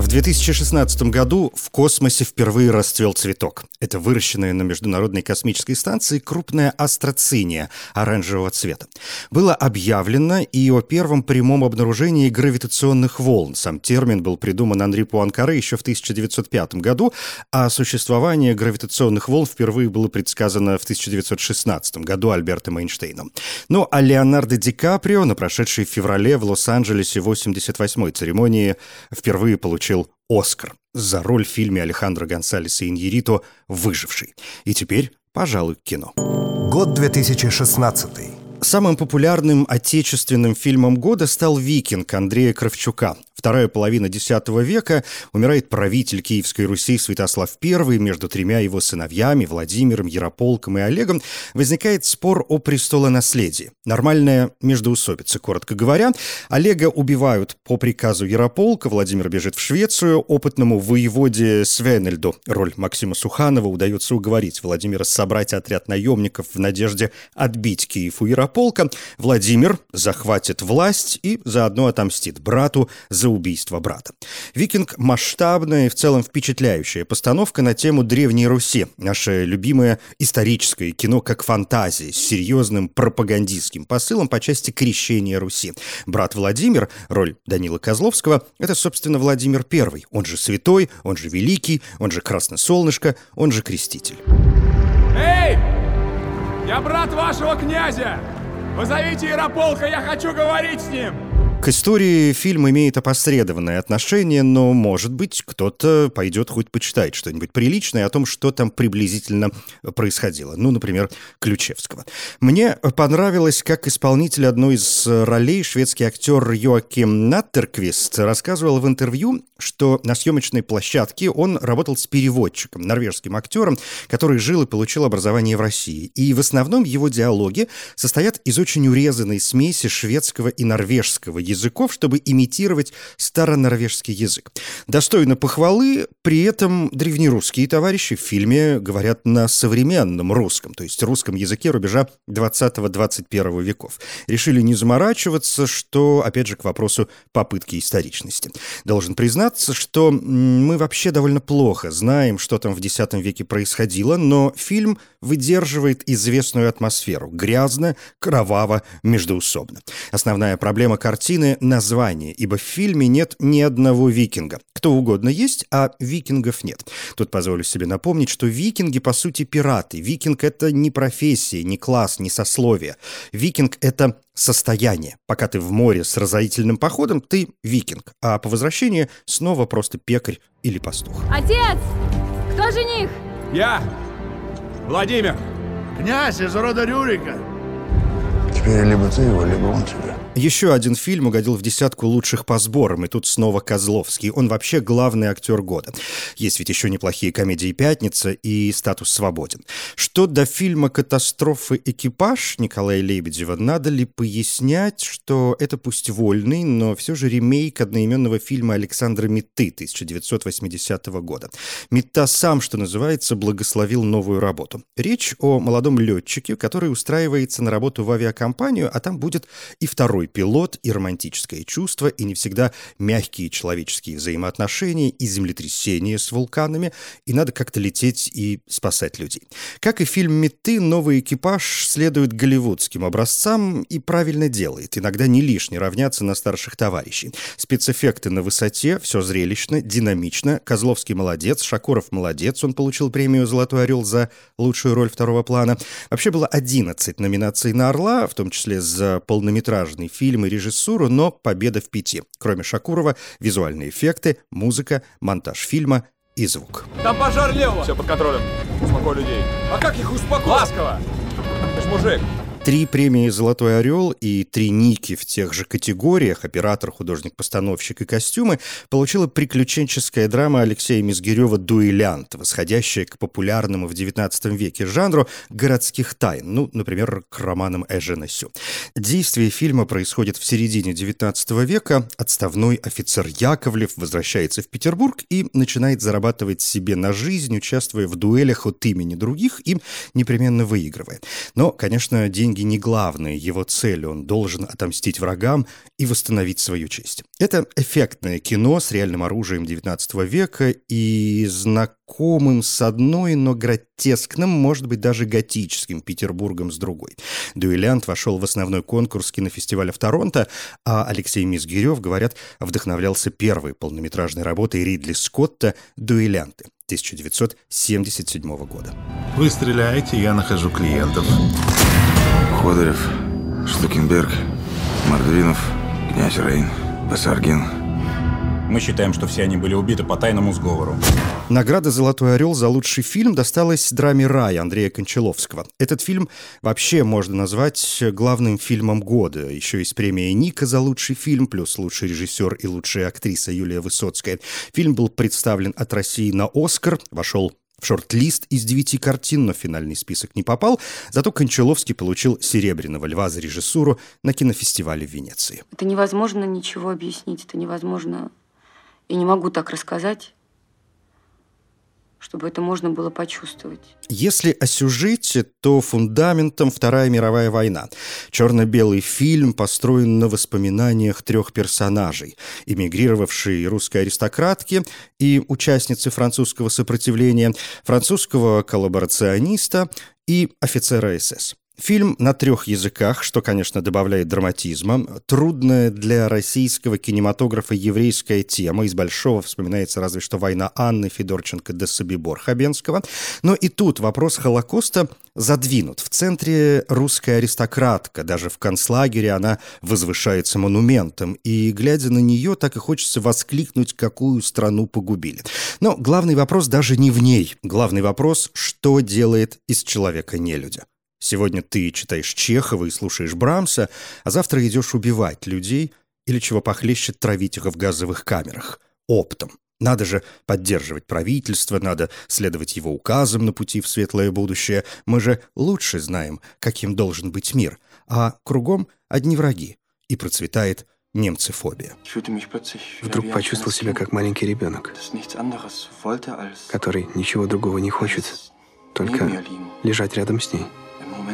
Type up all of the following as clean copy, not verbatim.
В 2016 году в космосе впервые расцвел цветок. Это выращенная на Международной космической станции крупная астрациния оранжевого цвета. Было объявлено и о первом прямом обнаружении гравитационных волн. Сам термин был придуман Анри Пуанкаре еще в 1905 году, а существование гравитационных волн впервые было предсказано в 1916 году Альбертом Эйнштейном. Ну а Леонардо Ди Каприо на прошедшей в феврале в Лос-Анджелесе 88-й церемонии впервые получил «Оскар» за роль в фильме Алехандро Гонсалеса Иньярриту «Выживший». И теперь, пожалуй, к кино. Год 2016. Самым популярным отечественным фильмом года стал «Викинг» Андрея Кравчука. Вторая половина X века умирает правитель Киевской Руси Святослав I, между тремя его сыновьями Владимиром, Ярополком и Олегом возникает спор о престолонаследии. Нормальная междоусобица, коротко говоря. Олега убивают по приказу Ярополка, Владимир бежит в Швецию, опытному воеводе Свенельду, роль Максима Суханова, удается уговорить Владимира собрать отряд наемников в надежде отбить Киев у Ярополка. Владимир захватит власть и заодно отомстит брату за убийство брата. «Викинг» — масштабная и в целом впечатляющая постановка на тему Древней Руси, наше любимое историческое кино как фантазия с серьезным пропагандистским посылом по части крещения Руси. Брат Владимир, роль Данила Козловского, это, собственно, Владимир I, он же святой, он же великий, он же красносолнышко, он же креститель. Эй! Я брат вашего князя! Позовите Ярополка, я хочу говорить с ним! К истории фильм имеет опосредованное отношение, но, может быть, кто-то пойдет хоть почитать что-нибудь приличное о том, что там приблизительно происходило. Ну, например, Ключевского. Мне понравилось, как исполнитель одной из ролей шведский актер Йоаким Наттерквист рассказывал в интервью, что на съемочной площадке он работал с переводчиком, норвежским актером, который жил и получил образование в России. И в основном его диалоги состоят из очень урезанной смеси шведского и норвежского языков, чтобы имитировать старонорвежский язык. Достойно похвалы, при этом древнерусские товарищи в фильме говорят на современном русском, то есть русском языке рубежа 20-21 веков. Решили не заморачиваться, что, опять же, к вопросу попытки историчности. Должен признаться, что мы вообще довольно плохо знаем, что там в X веке происходило, но фильм выдерживает известную атмосферу. Грязно, кроваво, междоусобно. Основная проблема картины — название, ибо в фильме нет ни одного викинга. Кто угодно есть, а викингов нет. Тут позволю себе напомнить, что викинги, по сути, пираты. Викинг — это не профессия, не класс, не сословие. Викинг — это состояние. Пока ты в море с разорительным походом, ты викинг, а по возвращении снова просто пекарь или пастух. Отец! Кто жених? Я! Владимир! Князь из рода Рюрика! Теперь либо ты его, либо он тебя. Еще один фильм угодил в десятку лучших по сборам, и тут снова Козловский. Он вообще главный актер года. Есть ведь еще неплохие комедии «Пятница» и «Статус свободен». Что до фильма «Катастрофы. Экипаж» Николая Лебедева, надо ли пояснять, что это пусть вольный, но все же ремейк одноименного фильма Александра Митты 1980 года. Митта сам, что называется, благословил новую работу. Речь о молодом летчике, который устраивается на работу в авиакомпанию, а там будет и второй пилот, и романтическое чувство, и не всегда мягкие человеческие взаимоотношения, и землетрясения с вулканами, и надо как-то лететь и спасать людей. Как и фильм «Митты», новый экипаж следует голливудским образцам и правильно делает. Иногда не лишне равняться на старших товарищей. Спецэффекты на высоте, все зрелищно, динамично. Козловский молодец, Шакуров молодец, он получил премию «Золотой орел» за лучшую роль второго плана. Вообще было 11 номинаций на «Орла», в том числе за полнометражный фильм и режиссуру, но победа в 5. Кроме Шакурова, визуальные эффекты, музыка, монтаж фильма и звук. Там пожар лево! Все под контролем. Успокой людей. А как их успокоить? Ласково! Ты ж мужик. Три премии «Золотой орел» и три «Ники» в тех же категориях «Оператор», «Художник-постановщик» и «Костюмы» получила приключенческая драма Алексея Мизгирева «Дуэлянт», восходящая к популярному в XIX веке жанру городских тайн, ну, например, к романам Эжен-Сю. Действие фильма происходит в середине XIX века. Отставной офицер Яковлев возвращается в Петербург и начинает зарабатывать себе на жизнь, участвуя в дуэлях от имени других и непременно выигрывая. Но, конечно, деньги не главные, его цель, он должен отомстить врагам и восстановить свою честь. Это эффектное кино с реальным оружием XIX века и знакомым с одной, но гротескным, может быть, даже готическим Петербургом с другой. «Дуэлянт» вошел в основной конкурс кинофестиваля в Торонто, а Алексей Мизгирев, говорят, вдохновлялся первой полнометражной работой Ридли Скотта «Дуэлянты» 1977 года. Вы стреляете, я нахожу клиентов. Ходорев, Штукенберг, Мордвинов, князь Рейн, Басаргин. Мы считаем, что все они были убиты по тайному сговору. Награда «Золотой орел» за лучший фильм досталась драме «Рай» Андрея Кончаловского. Этот фильм вообще можно назвать главным фильмом года. Еще есть премия «Ника» за лучший фильм, плюс лучший режиссер и лучшая актриса Юлия Высоцкая. Фильм был представлен от России на «Оскар», вошел в шорт-лист из 9 картин, но в финальный список не попал. Зато Кончаловский получил «Серебряного льва» за режиссуру на кинофестивале в Венеции. Это невозможно ничего объяснить, это невозможно. И не могу так рассказать, чтобы это можно было почувствовать. Если о сюжете, то фундаментом Вторая мировая война. Черно-белый фильм построен на воспоминаниях трех персонажей: эмигрировавшей русской аристократки и участницы французского сопротивления, французского коллаборациониста и офицера СС. Фильм на трех языках, что, конечно, добавляет драматизма. Трудная для российского кинематографа еврейская тема. Из большого вспоминается разве что война Анны Федорченко до Собибор Хабенского. Но и тут вопрос Холокоста задвинут. В центре русская аристократка. Даже в концлагере она возвышается монументом. И, глядя на нее, так и хочется воскликнуть, какую страну погубили. Но главный вопрос даже не в ней. Главный вопрос, что делает из человека нелюдя. Сегодня ты читаешь Чехова и слушаешь Брамса, а завтра идешь убивать людей или, чего похлеще, травить их в газовых камерах. Оптом. Надо же поддерживать правительство, надо следовать его указам на пути в светлое будущее. Мы же лучше знаем, каким должен быть мир. А кругом одни враги. И процветает немцефобия. Вдруг почувствовал себя как маленький ребенок, который ничего другого не хочет, только лежать рядом с ней.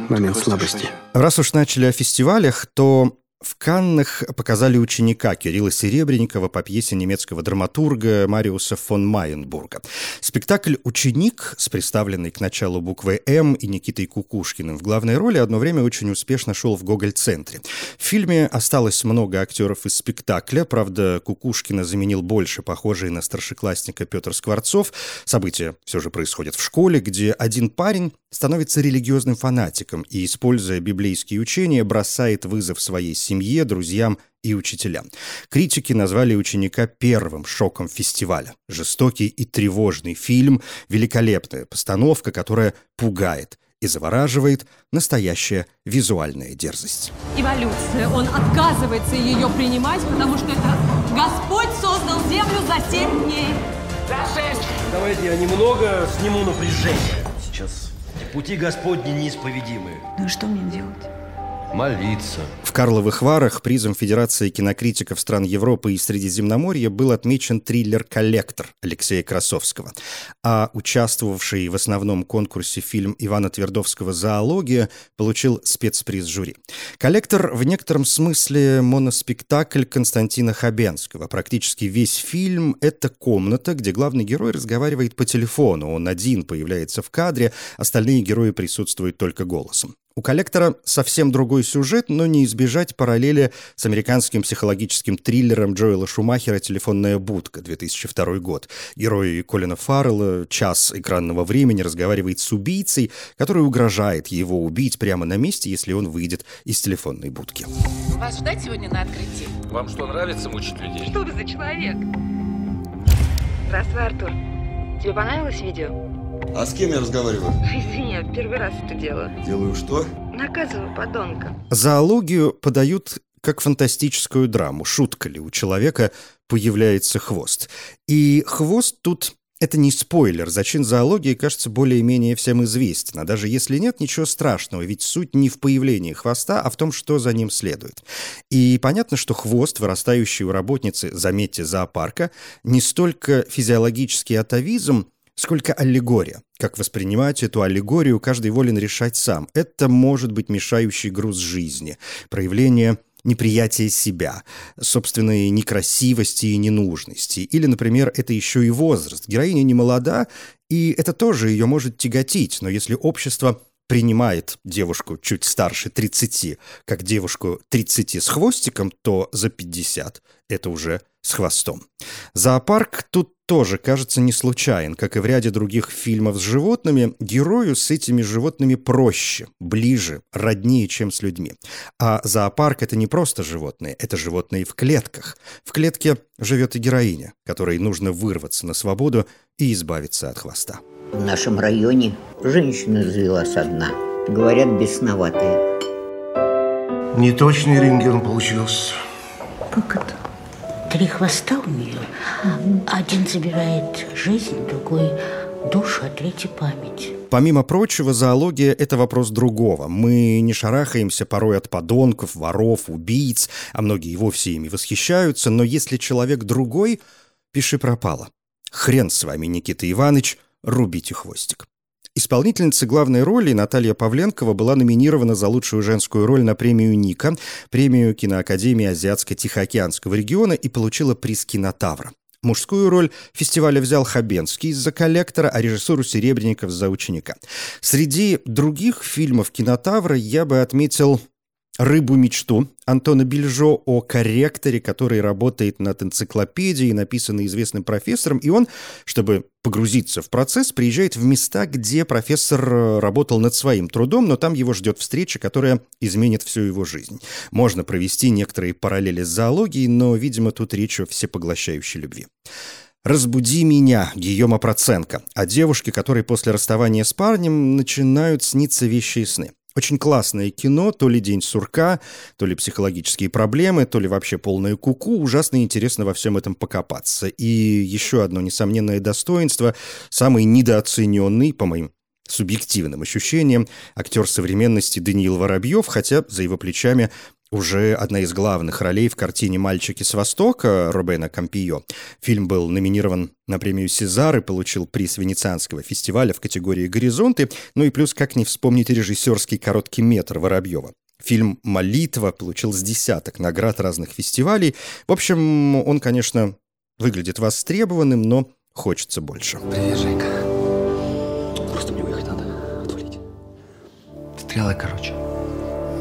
Момент слабости. Раз уж начали о фестивалях, то в Каннах показали ученика Кирилла Серебренникова по пьесе немецкого драматурга Мариуса фон Майенбурга. Спектакль «Ученик», с представленной к началу буквой «М» и Никитой Кукушкиным в главной роли, одно время очень успешно шел в Гоголь-центре. В фильме осталось много актеров из спектакля, правда, Кукушкина заменил больше похожий на старшеклассника Петр Скворцов. События все же происходят в школе, где один парень становится религиозным фанатиком и, используя библейские учения, бросает вызов своей семье, друзьям и учителям. Критики назвали «Ученика» первым шоком фестиваля. Жестокий и тревожный фильм, великолепная постановка, которая пугает и завораживает, настоящая визуальная дерзость. Эволюция. Он отказывается ее принимать, потому что это Господь создал землю за 7 дней. За 6. Давайте я немного сниму напряжение. Сейчас пути Господни неисповедимы. Ну и что мне делать? Молиться. В Карловых Варах призом Федерации кинокритиков стран Европы и Средиземноморья был отмечен триллер «Коллектор» Алексея Красовского. А участвовавший в основном конкурсе фильм Ивана Твердовского «Зоология» получил спецприз жюри. «Коллектор» в некотором смысле моноспектакль Константина Хабенского. Практически весь фильм — это комната, где главный герой разговаривает по телефону. Он один появляется в кадре, остальные герои присутствуют только голосом. У «Коллектора» совсем другой сюжет, но не избежать параллели с американским психологическим триллером Джоэла Шумахера «Телефонная будка», 2002 год. Герой Колина Фаррелла час экранного времени разговаривает с убийцей, который угрожает его убить прямо на месте, если он выйдет из телефонной будки. Вас ждать сегодня на открытии? Вам что, нравится мучить людей? Что вы за человек? Здравствуй, Артур. Тебе понравилось видео? А с кем я разговариваю? Извиняюсь, первый раз это делаю. Делаю что? Наказываю подонка. Зоологию подают как фантастическую драму. Шутка ли, у человека появляется хвост. И хвост тут... Это не спойлер, зачин зоологии, кажется, более-менее всем известен, а даже если нет, ничего страшного, ведь суть не в появлении хвоста, а в том, что за ним следует. И понятно, что хвост, вырастающий у работницы, заметьте, зоопарка, не столько физиологический атовизм, сколько аллегория. Как воспринимать эту аллегорию, каждый волен решать сам. Это может быть мешающий груз жизни, проявление... неприятие себя, собственной некрасивости и ненужности. Или, например, это еще и возраст. Героиня не молода, и это тоже ее может тяготить. Но если общество принимает девушку чуть старше 30, как девушку 30 с хвостиком, то за 50 это уже с хвостом. Зоопарк тут тоже, кажется, не случайен. Как и в ряде других фильмов с животными, герою с этими животными проще, ближе, роднее, чем с людьми. А зоопарк — это не просто животные, это животные в клетках. В клетке живет и героиня, которой нужно вырваться на свободу и избавиться от хвоста. В нашем районе женщина завелась одна. Говорят, бесноватая. Неточный рентген получился. Как это? 3 хвоста у нее. Один забирает жизнь, другой душу, а третий память. Помимо прочего, зоология – это вопрос другого. Мы не шарахаемся порой от подонков, воров, убийц, а многие вовсе ими восхищаются. Но если человек другой, пиши пропало. Хрен с вами, Никита Иванович, рубите хвостик. Исполнительница главной роли Наталья Павленкова была номинирована за лучшую женскую роль на премию «Ника», премию киноакадемии Азиатско-Тихоокеанского региона, и получила приз «Кинотавра». Мужскую роль фестиваля взял Хабенский за «Коллектора», а режиссуру Серебренников за «Ученика». Среди других фильмов «Кинотавра» я бы отметил «Рыбу-мечту» Антона Бельжо о корректоре, который работает над энциклопедией, написанной известным профессором, и он, чтобы погрузиться в процесс, приезжает в места, где профессор работал над своим трудом, но там его ждет встреча, которая изменит всю его жизнь. Можно провести некоторые параллели с зоологией, но, видимо, тут речь о всепоглощающей любви. «Разбуди меня» Гийома Проценко, о девушке, которой после расставания с парнем начинают сниться вещие сны. Очень классное кино, то ли «День сурка», то ли психологические проблемы, то ли вообще полное куку. Ужасно интересно во всем этом покопаться. И еще одно несомненное достоинство, самый недооцененный, по моим субъективным ощущениям, актер современности Даниил Воробьев, хотя за его плечами уже одна из главных ролей в картине «Мальчики с Востока» Робена Кампиньо. Фильм был номинирован на премию «Сезар» и получил приз Венецианского фестиваля в категории «Горизонты». Ну и плюс, как не вспомнить, режиссерский короткий метр Воробьева. Фильм «Молитва» получил с десяток наград разных фестивалей. В общем, он, конечно, выглядит востребованным, но хочется больше. Привет, Женька. Просто мне выехать надо, отвалить. Стрелы, короче.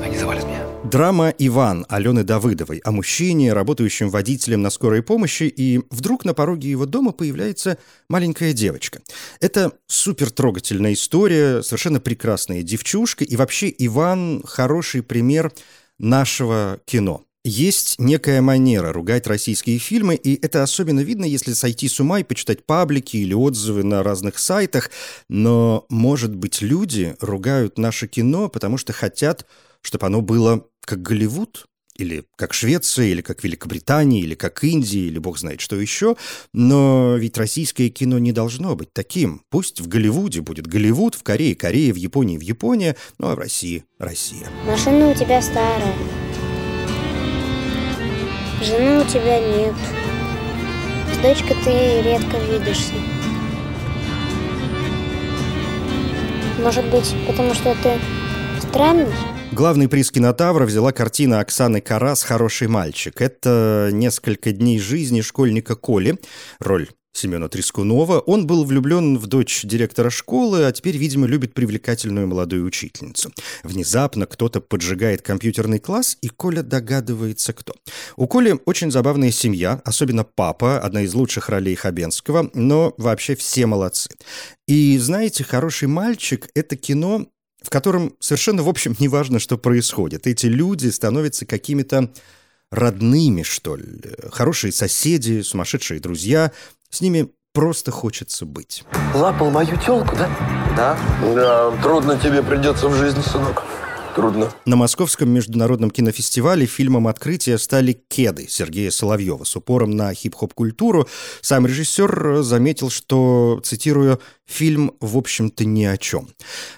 Они завалят меня. Драма «Иван» Алены Давыдовой о мужчине, работающем водителем на скорой помощи, и вдруг на пороге его дома появляется маленькая девочка. Это супертрогательная история, совершенно прекрасная девчушка, и вообще «Иван» — хороший пример нашего кино. Есть некая манера ругать российские фильмы, и это особенно видно, если сойти с ума и почитать паблики или отзывы на разных сайтах, но, может быть, люди ругают наше кино, потому что хотят, чтобы оно было как Голливуд, или как Швеция, или как Великобритания, или как Индия, или бог знает что еще. Но ведь российское кино не должно быть таким. Пусть в Голливуде будет Голливуд, в Корее — Корея, в Японии — Япония, ну а в России — Россия. Машина у тебя старая. Жены у тебя нет. С дочкой ты редко видишься. Может быть, потому что ты странный? Главный приз «Кинотавра» взяла картина Оксаны Карас «Хороший мальчик». Это несколько дней жизни школьника Коли, роль Семена Трискунова. Он был влюблен в дочь директора школы, а теперь, видимо, любит привлекательную молодую учительницу. Внезапно кто-то поджигает компьютерный класс, и Коля догадывается, кто. У Коли очень забавная семья, особенно папа, одна из лучших ролей Хабенского, но вообще все молодцы. И, знаете, «Хороший мальчик» — это кино, в котором совершенно, в общем, не важно, что происходит. Эти люди становятся какими-то родными, что ли. Хорошие соседи, сумасшедшие друзья. С ними просто хочется быть. Лапал мою тёлку, да? Да. Да, трудно тебе придется в жизни, сынок. Трудно. На Московском международном кинофестивале фильмом открытия стали «Кеды» Сергея Соловьева с упором на хип-хоп-культуру. Сам режиссер заметил, что, цитирую, «фильм, в общем-то, ни о чем».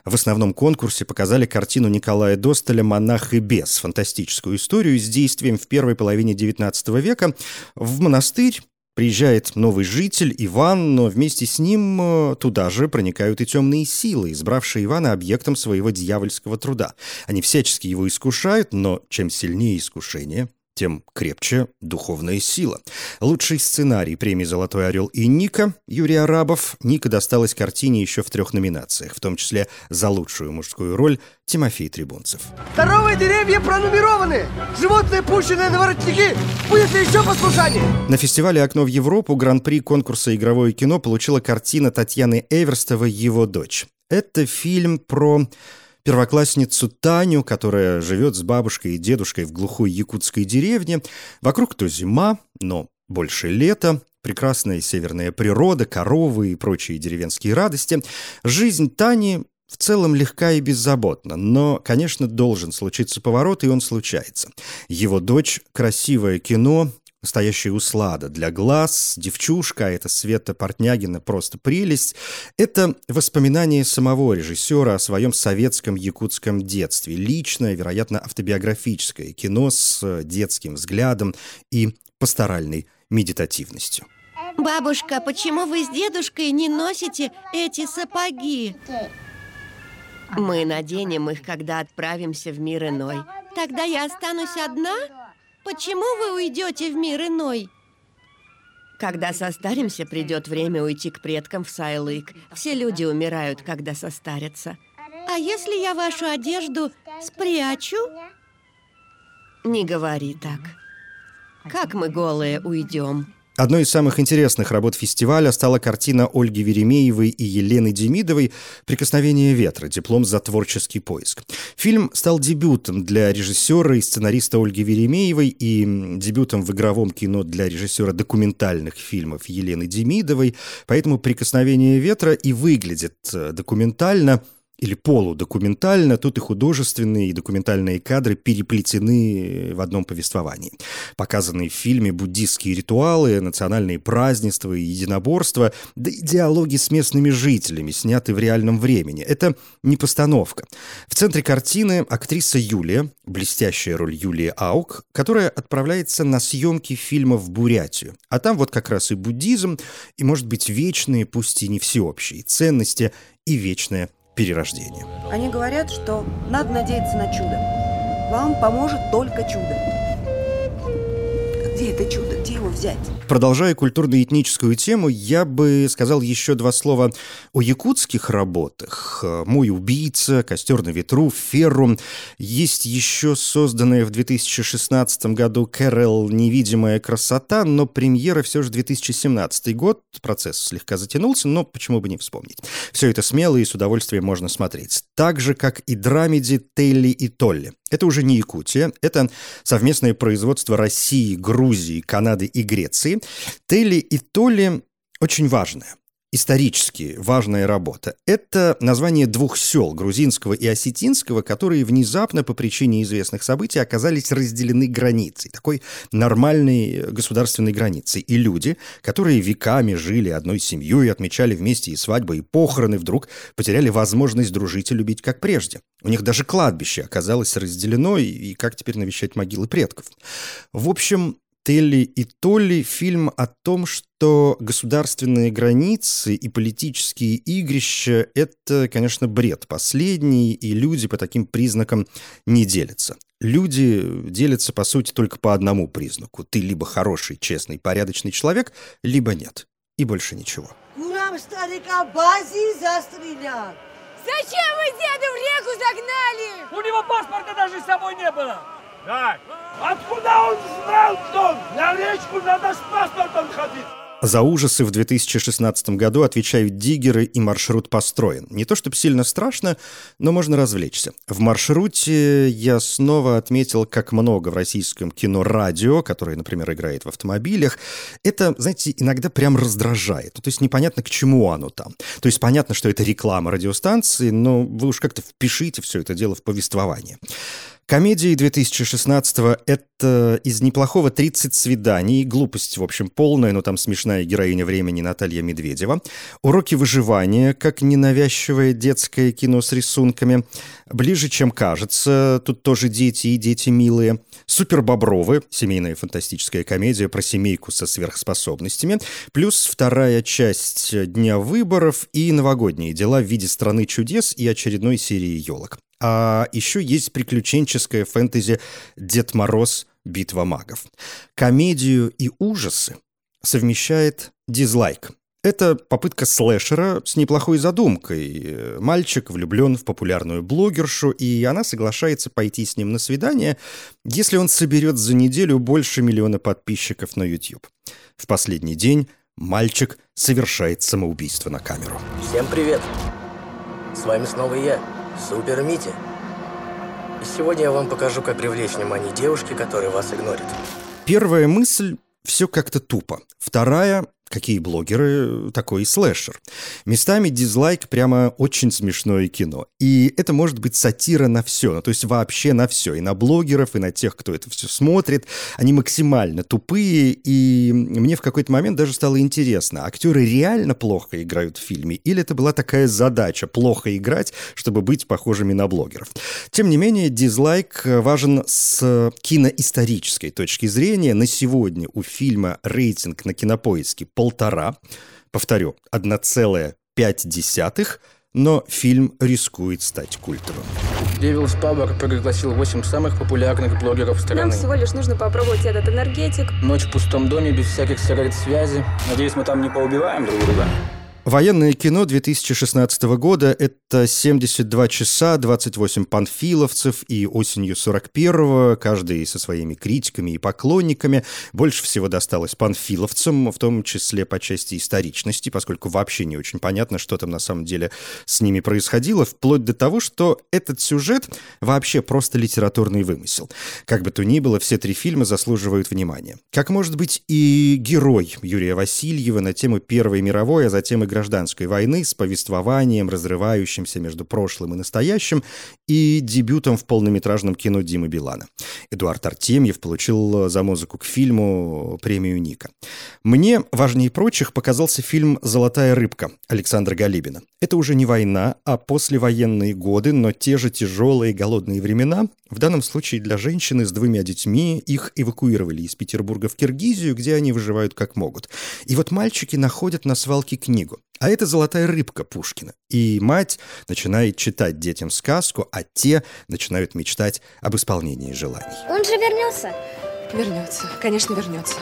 В основном конкурсе показали картину Николая Досталя «Монах и бес», фантастическую историю с действием в первой половине XIX века. В монастырь приезжает новый житель Иван, но вместе с ним туда же проникают и темные силы, избравшие Ивана объектом своего дьявольского труда. Они всячески его искушают, но чем сильнее искушение, тем крепче духовная сила. Лучший сценарий премии «Золотой орел» и «Ника» Юрий Арабов. «Ника» досталась картине еще в 3 номинациях, в том числе за лучшую мужскую роль Тимофей Трибунцев. Здоровые деревья пронумерованы, животные пущенные на воротники, будет ли еще послушание? На фестивале «Окно в Европу» гран-при конкурса «Игровое кино» получила картина Татьяны Эверстовой «Его дочь». Это фильм про первоклассницу Таню, которая живет с бабушкой и дедушкой в глухой якутской деревне. Вокруг то зима, но больше лето. Прекрасная северная природа, коровы и прочие деревенские радости. Жизнь Тани в целом легка и беззаботна, но, конечно, должен случиться поворот, и он случается. Его дочь – красивое кино, настоящая услада для глаз, девчушка, а это Света Портнягина, просто прелесть. Это воспоминание самого режиссера о своем советском якутском детстве. Личное, вероятно, автобиографическое кино с детским взглядом и пасторальной медитативностью. Бабушка, почему вы с дедушкой не носите эти сапоги? Мы наденем их, когда отправимся в мир иной. Тогда я останусь одна? Почему вы уйдете в мир иной? Когда состаримся, придет время уйти к предкам в Сайлык. Все люди умирают, когда состарятся. А если я вашу одежду спрячу? Не говори так. Как мы голые уйдем? Одной из самых интересных работ фестиваля стала картина Ольги Веремеевой и Елены Демидовой «Прикосновение ветра. Диплом за творческий поиск». Фильм стал дебютом для режиссера и сценариста Ольги Веремеевой и дебютом в игровом кино для режиссера документальных фильмов Елены Демидовой. Поэтому «Прикосновение ветра» и выглядит документально или полудокументально, тут и художественные, и документальные кадры переплетены в одном повествовании. Показаны в фильме буддистские ритуалы, национальные празднества и единоборства, да и диалоги с местными жителями, сняты в реальном времени. Это не постановка. В центре картины актриса Юлия, блестящая роль Юлии Аук, которая отправляется на съемки фильма в Бурятию. А там вот как раз и буддизм, и, может быть, вечные, пусть и не всеобщие, ценности и вечное перерождение. Они говорят, что надо надеяться на чудо. Вам поможет только чудо. Где это чудо? Где его взять? Продолжая культурно-этническую тему, я бы сказал еще 2 слова о якутских работах. «Мой убийца», «Костер на ветру», «Феррум». Есть еще созданная в 2016 году «Кэрол. Невидимая красота», но премьера все же 2017 год. Процесс слегка затянулся, но почему бы не вспомнить. Все это смело и с удовольствием можно смотреть. Так же, как и драмеди «Телли и Толли». Это уже не Якутия, это совместное производство России, Грузии, Канады и Греции. «Телли и Толли» очень важная, исторически важная работа. Это название 2 сел, грузинского и осетинского, которые внезапно по причине известных событий оказались разделены границей, такой нормальной государственной границей. И люди, которые веками жили одной семьей, отмечали вместе и свадьбы, и похороны, вдруг потеряли возможность дружить и любить, как прежде. У них даже кладбище оказалось разделено, и как теперь навещать могилы предков? В общем, «Телли и Толли» — фильм о том, что государственные границы и политические игрища — это, конечно, бред последний, и люди по таким признакам не делятся. Люди делятся, по сути, только по одному признаку. Ты либо хороший, честный, порядочный человек, либо нет. И больше ничего. Нам старика Бази застрелят. Зачем вы деда в реку загнали? У него паспорта даже с собой не было. Да. Откуда он знал, что на речку надо с паспортом ходить? За ужасы в 2016 году отвечают диггеры, и маршрут построен. Не то чтобы сильно страшно, но можно развлечься. В маршруте я снова отметил, как много в российском кино радио, которое, например, играет в автомобилях. Это, знаете, иногда прям раздражает. Ну, то есть непонятно, к чему оно там. То есть понятно, что это реклама радиостанции, но вы уж как-то впишите все это дело в повествование. Комедии 2016-го — это из неплохого «30 свиданий», глупость, в общем, полная, но там смешная героиня времени Наталья Медведева, «Уроки выживания», как ненавязчивое детское кино с рисунками, «Ближе, чем кажется», тут тоже дети и дети милые, «Супербобровы», семейная фантастическая комедия про семейку со сверхспособностями, плюс вторая часть «Дня выборов» и «Новогодние дела» в виде «Страны чудес» и очередной серии «Елок». А еще есть приключенческое фэнтези «Дед Мороз. Битва магов». Комедию и ужасы совмещает «Дизлайк». Это попытка слэшера с неплохой задумкой. Мальчик влюблен в популярную блогершу, и она соглашается пойти с ним на свидание, если он соберет за неделю больше миллиона подписчиков на YouTube. В последний день мальчик совершает самоубийство на камеру. Всем привет! С вами снова я, Супер Митя. И сегодня я вам покажу, как привлечь внимание девушки, которая вас игнорит. Первая мысль – все как-то тупо. Вторая – какие блогеры, такой и слэшер. Местами «Дизлайк» прямо очень смешное кино. И это может быть сатира на все, ну, то есть вообще на все. И на блогеров, и на тех, кто это все смотрит. Они максимально тупые, и мне в какой-то момент даже стало интересно, актеры реально плохо играют в фильме? Или это была такая задача – плохо играть, чтобы быть похожими на блогеров? Тем не менее, «Дизлайк» важен с киноисторической точки зрения. На сегодня у фильма рейтинг на Кинопоиске – 1,5, повторю, 1,5, но фильм рискует стать культовым. Devil's Power пригласил 8 самых популярных блогеров страны. Нам всего лишь нужно попробовать этот энергетик. Ночь в пустом доме, без всяких сред-связи. Надеюсь, мы там не поубиваем друг друга. Военное кино 2016 года – это 72 часа, 28 панфиловцев, и осенью 41-го, каждый со своими критиками и поклонниками. Больше всего досталось панфиловцам, в том числе по части историчности, поскольку вообще не очень понятно, что там на самом деле с ними происходило, вплоть до того, что этот сюжет вообще просто литературный вымысел. Как бы то ни было, все три фильма заслуживают внимания. Как может быть и «Герой» Юрия Васильева на тему Первой мировой, а затем и гражданской войны с повествованием, разрывающимся между прошлым и настоящим, и дебютом в полнометражном кино Димы Билана. Эдуард Артемьев получил за музыку к фильму премию «Ника». Мне важнее прочих показался фильм «Золотая рыбка» Александра Галибина. Это уже не война, а послевоенные годы, но те же тяжелые голодные времена. В данном случае для женщины с 2 детьми. Их эвакуировали из Петербурга в Киргизию, где они выживают как могут. И вот мальчики находят на свалке книгу. А это «Золотая рыбка» Пушкина. И мать начинает читать детям сказку, а те начинают мечтать об исполнении желаний. Он же вернется? Вернется. Конечно, вернется.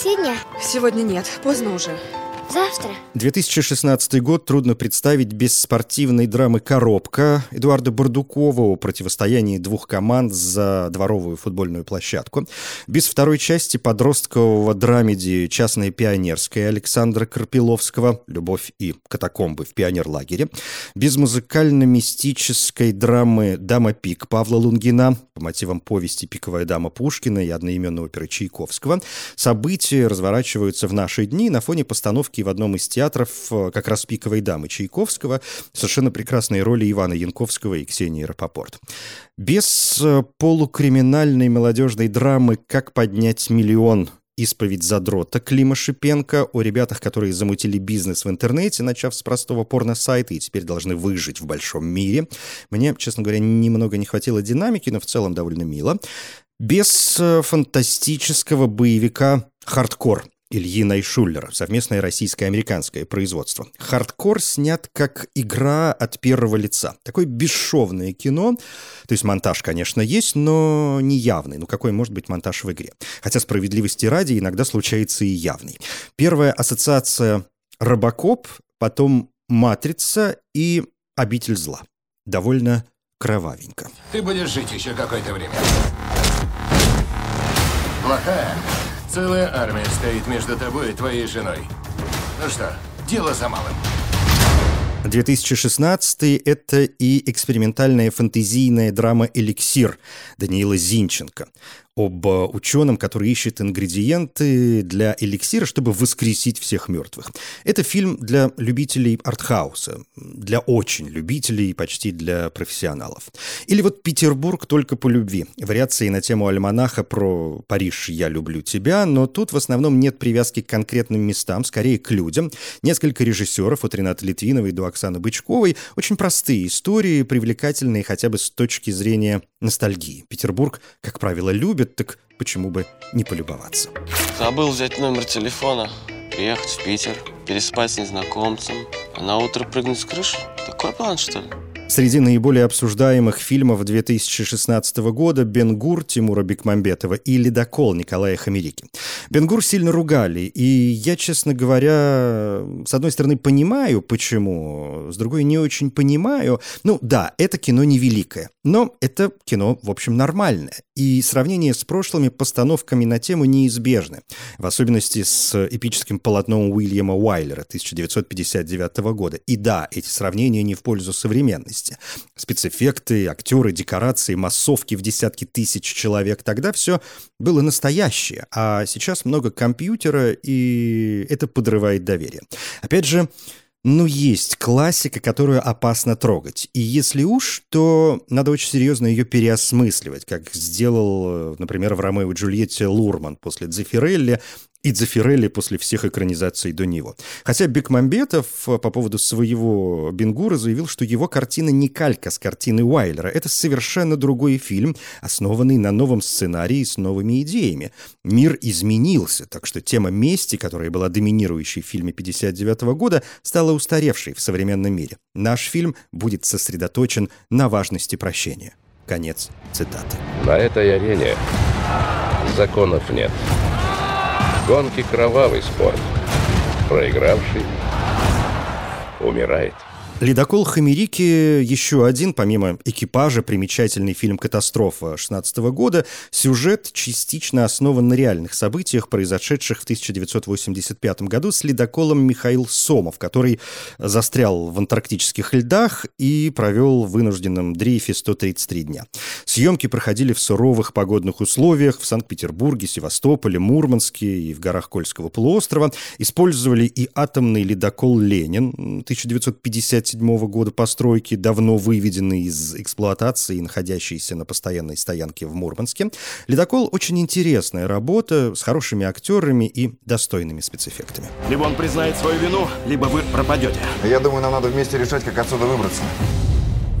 Сегодня? Сегодня нет. Поздно уже. Завтра. 2016 год трудно представить без спортивной драмы «Коробка» Эдуарда Бардукова о противостоянии двух команд за дворовую футбольную площадку. Без второй части подросткового драмеди «Частное пионерское» Александра Карпиловского «Любовь и катакомбы в пионерлагере». Без музыкально-мистической драмы «Дама Пик» Павла Лунгина по мотивам повести «Пиковая дама» Пушкина и одноименной оперы Чайковского. События разворачиваются в наши дни на фоне постановки в одном из театров как раз «Пиковой дамы» Чайковского, совершенно прекрасные роли Ивана Янковского и Ксении Рапопорт. Без полукриминальной молодежной драмы «Как поднять миллион» «Исповедь задрота» Клима Шипенко о ребятах, которые замутили бизнес в интернете, начав с простого порно-сайта и теперь должны выжить в большом мире. Мне, честно говоря, немного не хватило динамики, но в целом довольно мило. Без фантастического боевика «Хардкор» Ильи Найшуллера, совместное российско-американское производство. «Хардкор» снят как игра от первого лица. Такое бесшовное кино, то есть монтаж, конечно, есть, но не явный. Ну какой может быть монтаж в игре? Хотя справедливости ради иногда случается и явный. Первая ассоциация «Робокоп», потом «Матрица» и «Обитель зла». Довольно кровавенько. Ты будешь жить еще какое-то время. Плохая Целая армия стоит между тобой и твоей женой. Ну что, дело за малым. 2016-й – это и экспериментальная фэнтезийная драма «Эликсир» Даниила Зинченко об ученом, который ищет ингредиенты для эликсира, чтобы воскресить всех мертвых. Это фильм для любителей артхауса, для очень любителей и почти для профессионалов. Или вот «Петербург только по любви». Вариации на тему альманаха про «Париж, я люблю тебя», но тут в основном нет привязки к конкретным местам, скорее к людям. Несколько режиссеров, от Рената Литвиновой до Оксаны Бычковой, очень простые истории, привлекательные хотя бы с точки зрения ностальгии. Петербург, как правило, любит, так почему бы не полюбоваться? Забыл взять номер телефона, приехать в Питер, переспать с незнакомцем, а на утро прыгнуть с крыши? Такой план, что ли? Среди наиболее обсуждаемых фильмов 2016 года «Бен-Гур» Тимура Бекмамбетова и «Ледокол» Николая Хамерики. «Бен-Гур» сильно ругали, и я, честно говоря, с одной стороны понимаю, почему, с другой не очень понимаю. Ну да, это кино невеликое, но это кино, в общем, нормальное, и сравнение с прошлыми постановками на тему неизбежны, в особенности с эпическим полотном Уильяма Уайлера 1959 года. И да, эти сравнения не в пользу современности. Спецэффекты, актеры, декорации, массовки в десятки тысяч человек. Тогда все было настоящее, а сейчас много компьютера, и это подрывает доверие. Опять же, есть классика, которую опасно трогать. И если уж, то надо очень серьезно ее переосмысливать, как сделал, например, в «Ромео и Джульетте» Лурман после Дзефирелли, и Дзефирелли после всех экранизаций до него. Хотя Бекмамбетов по поводу своего «Бен-Гура» заявил, что его картина не калька с картины Уайлера. Это совершенно другой фильм, основанный на новом сценарии с новыми идеями. Мир изменился, так что тема мести, которая была доминирующей в фильме 1959 года, стала устаревшей в современном мире. Наш фильм будет сосредоточен на важности прощения. Конец цитаты. На этой арене законов нет. Гонки – кровавый спорт. Проигравший умирает. «Ледокол Хамерики» — еще один, помимо «Экипажа», примечательный фильм «Катастрофа» 2016 года. Сюжет частично основан на реальных событиях, произошедших в 1985 году с ледоколом «Михаил Сомов», который застрял в антарктических льдах и провел в вынужденном дрейфе 133 дня. Съемки проходили в суровых погодных условиях в Санкт-Петербурге, Севастополе, Мурманске и в горах Кольского полуострова. Использовали и атомный ледокол «Ленин» 1957 года постройки, давно выведенный из эксплуатации и находящийся на постоянной стоянке в Мурманске. «Ледокол» — очень интересная работа с хорошими актерами и достойными спецэффектами. Либо он признает свою вину, либо вы пропадете. Я думаю, нам надо вместе решать, как отсюда выбраться.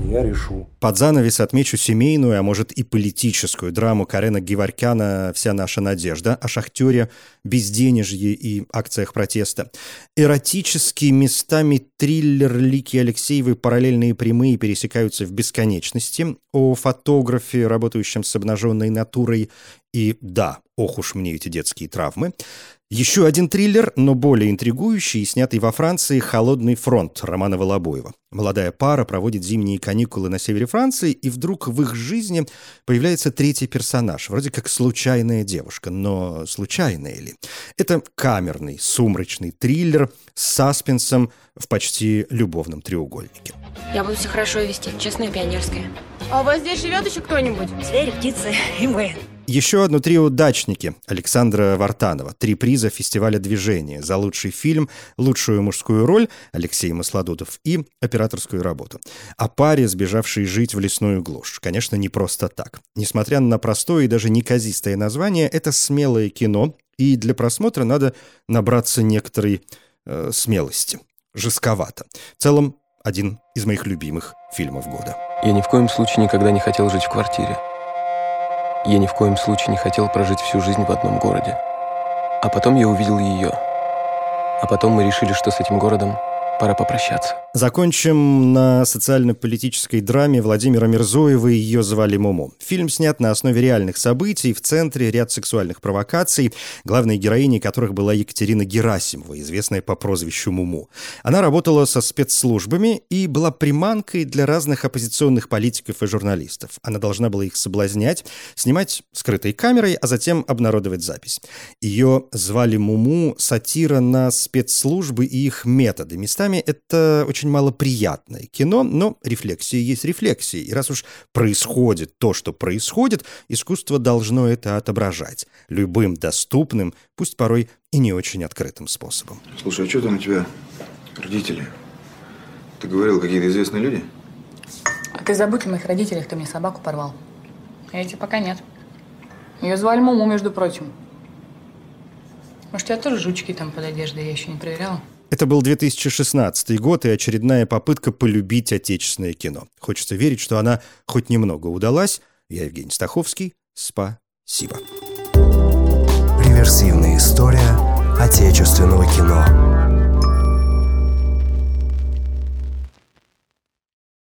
Я решу. Под занавес отмечу семейную, а может и политическую драму Карена Геворкяна «Вся наша надежда» о шахтере, безденежье и акциях протеста. Эротические местами триллер Лики Алексеевой «Параллельные прямые» пересекаются в бесконечности, о фотографе, работающем с обнаженной натурой, и да, ох уж мне эти детские травмы. Еще один триллер, но более интригующий, снятый во Франции, «Холодный фронт» Романа Волобоева. Молодая пара проводит зимние каникулы на севере Франции, и вдруг в их жизни появляется третий персонаж, вроде как случайная девушка, но случайная ли? Это камерный, сумрачный триллер с саспенсом в почти любовном треугольнике. Я буду себя хорошо вести, честная пионерская. А у вас здесь живет еще кто-нибудь? Звери, птицы и мы. Еще одно трио «Дачники» Александра Вартанова. Три приза фестиваля «Движение» за лучший фильм, лучшую мужскую роль Алексей Маслодудов и операторскую работу. О паре, сбежавшей жить в лесную глушь. Конечно, не просто так. Несмотря на простое и даже неказистое название, это смелое кино, и для просмотра надо набраться некоторой смелости. Жестковато. В целом, один из моих любимых фильмов года. Я ни в коем случае никогда не хотел жить в квартире. Я ни в коем случае не хотел прожить всю жизнь в одном городе. А потом я увидел ее. А потом мы решили, что с этим городом пора попрощаться. Закончим на социально-политической драме Владимира Мирзоева и «Ее звали Муму». Фильм снят на основе реальных событий, в центре ряд сексуальных провокаций, главной героиней которых была Екатерина Герасимова, известная по прозвищу Муму. Она работала со спецслужбами и была приманкой для разных оппозиционных политиков и журналистов. Она должна была их соблазнять, снимать скрытой камерой, а затем обнародовать запись. «Ее звали Муму» — сатира на спецслужбы и их методы. Местами это очень малоприятное кино, но рефлексии есть рефлексии. И раз уж происходит то, что происходит, искусство должно это отображать. Любым доступным, пусть порой и не очень открытым способом. Слушай, а что там у тебя родители? Ты говорил, какие-то известные люди? А ты забудь о моих родителях, ты мне собаку порвал. А эти пока нет. Ее звали Муму, между прочим. Может, у тебя тоже жучки там под одеждой, я еще не проверяла. Это был 2016 год и очередная попытка полюбить отечественное кино. Хочется верить, что она хоть немного удалась. Я Евгений Стаховский. Спасибо. Реверсивная история отечественного кино.